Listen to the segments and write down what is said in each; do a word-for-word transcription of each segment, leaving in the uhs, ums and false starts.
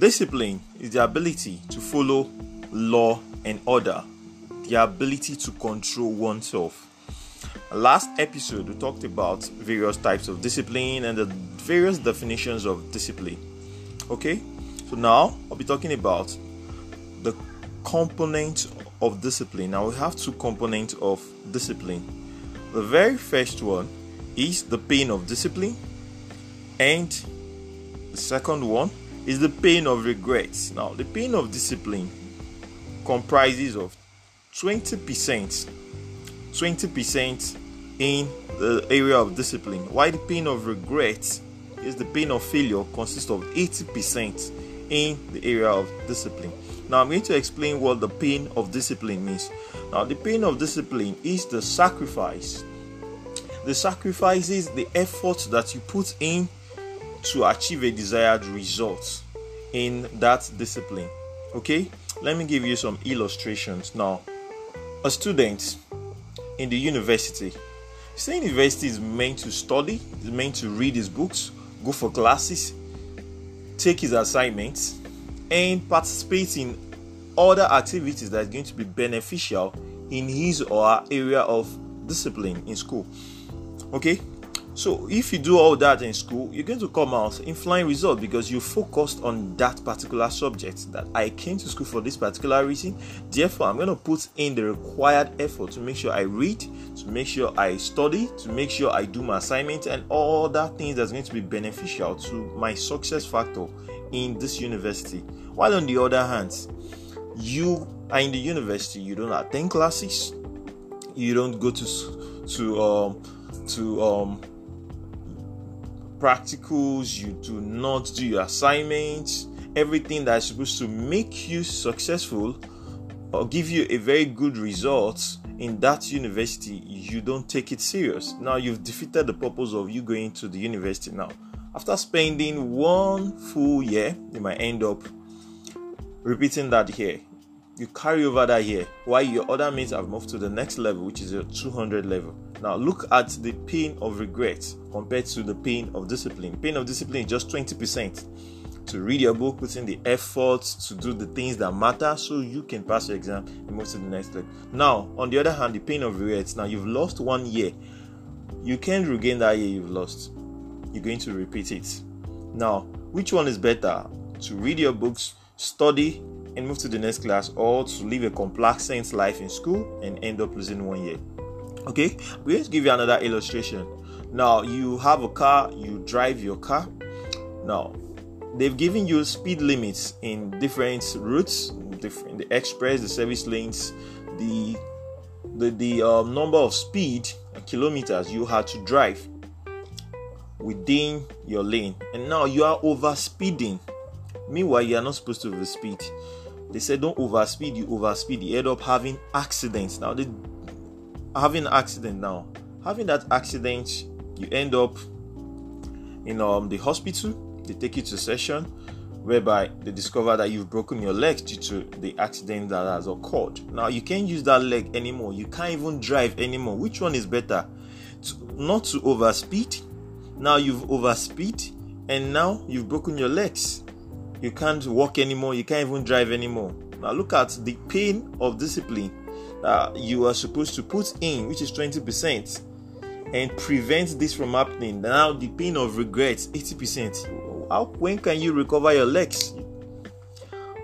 Discipline is the ability to follow law and order, the ability to control oneself. Last episode, we talked about various types of discipline and the various definitions of discipline. Okay, so now I'll be talking about the components of discipline. Now we have two components of discipline. The very first one is the pain of discipline, and the second one is the pain of regrets. Now the pain of discipline comprises of twenty percent in the area of discipline, while the pain of regrets is the pain of failure consists of eighty percent in the area of discipline. Now I'm going to explain what the pain of discipline means. Now the pain of discipline is the sacrifice. The sacrifice is the effort that you put in to achieve a desired result in that discipline. Okay, let me give you some illustrations. Now, a student in the university, say university is meant to study, is meant to read his books, go for classes, take his assignments, and participate in other activities that are going to be beneficial in his or her area of discipline in school. Okay, so if you do all that in school, you're going to come out in flying result because you focused on that particular subject, that I came to school for this particular reason, therefore I'm going to put in the required effort to make sure I read, to make sure I study, to make sure I do my assignment and all that things that's going to be beneficial to my success factor in this university. While on the other hand, you are in the university, you don't attend classes, you don't go to to um to um practicals, you do not do your assignments, everything that is supposed to make you successful or give you a very good result in that university, you don't take it serious. Now you've defeated the purpose of you going to the university. Now after spending one full year, you might end up repeating that year. You carry over that year while your other mates have moved to the next level, which is your two hundred level. Now look at the pain of regret compared to the pain of discipline. Pain of discipline is just twenty percent. To read your book, put in the effort to do the things that matter so you can pass your exam and move to the next level. Now, on the other hand, the pain of regrets. Now you've lost one year. You can't regain that year you've lost. You're going to repeat it. Now, which one is better? To read your books, study, and move to the next class, or to live a complacent life in school and end up losing one year? Okay, we're going to give you another illustration. Now, you have a car, you drive your car. Now, they've given you speed limits in different routes, different, the express, the service lanes, the the, the um, number of speed and kilometers you had to drive within your lane, and now you are over speeding. Meanwhile, you are not supposed to overspeed. They said don't overspeed. You overspeed. You end up having accidents. Now they having an accident. Now having that accident, you end up in um, the hospital. They take you to session, whereby they discover that you've broken your leg due to the accident that has occurred. Now you can't use that leg anymore. You can't even drive anymore. Which one is better? To, not to overspeed. Now you've overspeed, and now you've broken your legs. You can't walk anymore. You can't even drive anymore. Now look at the pain of discipline that you are supposed to put in, which is twenty percent, and prevent this from happening. Now the pain of regrets, eighty percent. How, when can you recover your legs?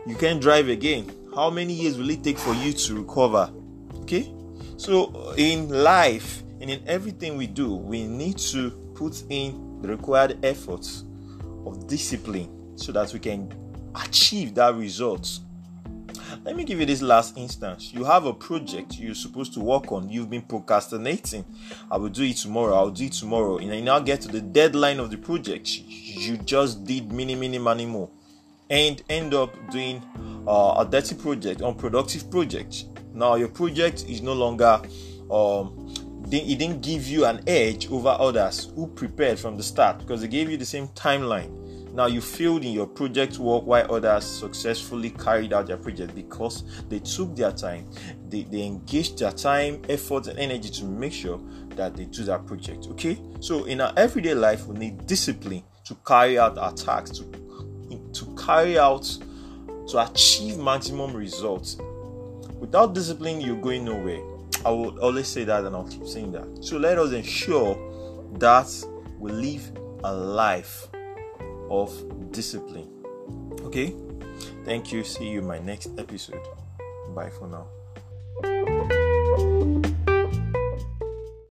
You can't drive again. How many years will it take for you to recover? Okay. So in life and in everything we do, we need to put in the required efforts of discipline so that we can achieve that result. Let me give you this last instance. You have a project you're supposed to work on. You've been procrastinating. I will do it tomorrow. I'll do it tomorrow. And I now get to the deadline of the project. You just did many, many, many more, and end up doing uh, a dirty project, unproductive project. Now your project is no longer. Um, it didn't give you an edge over others who prepared from the start because they gave you the same timeline. Now you failed in your project work while others successfully carried out their project because they took their time, they, they engaged their time, effort, and energy to make sure that they do that project. Okay, so in our everyday life, we need discipline to carry out our tasks, to, to carry out to achieve maximum results. Without discipline, you're going nowhere. I will always say that, and I'll keep saying that. So let us ensure that we live a life of discipline. Okay? Thank you. See you in my next episode. Bye for now.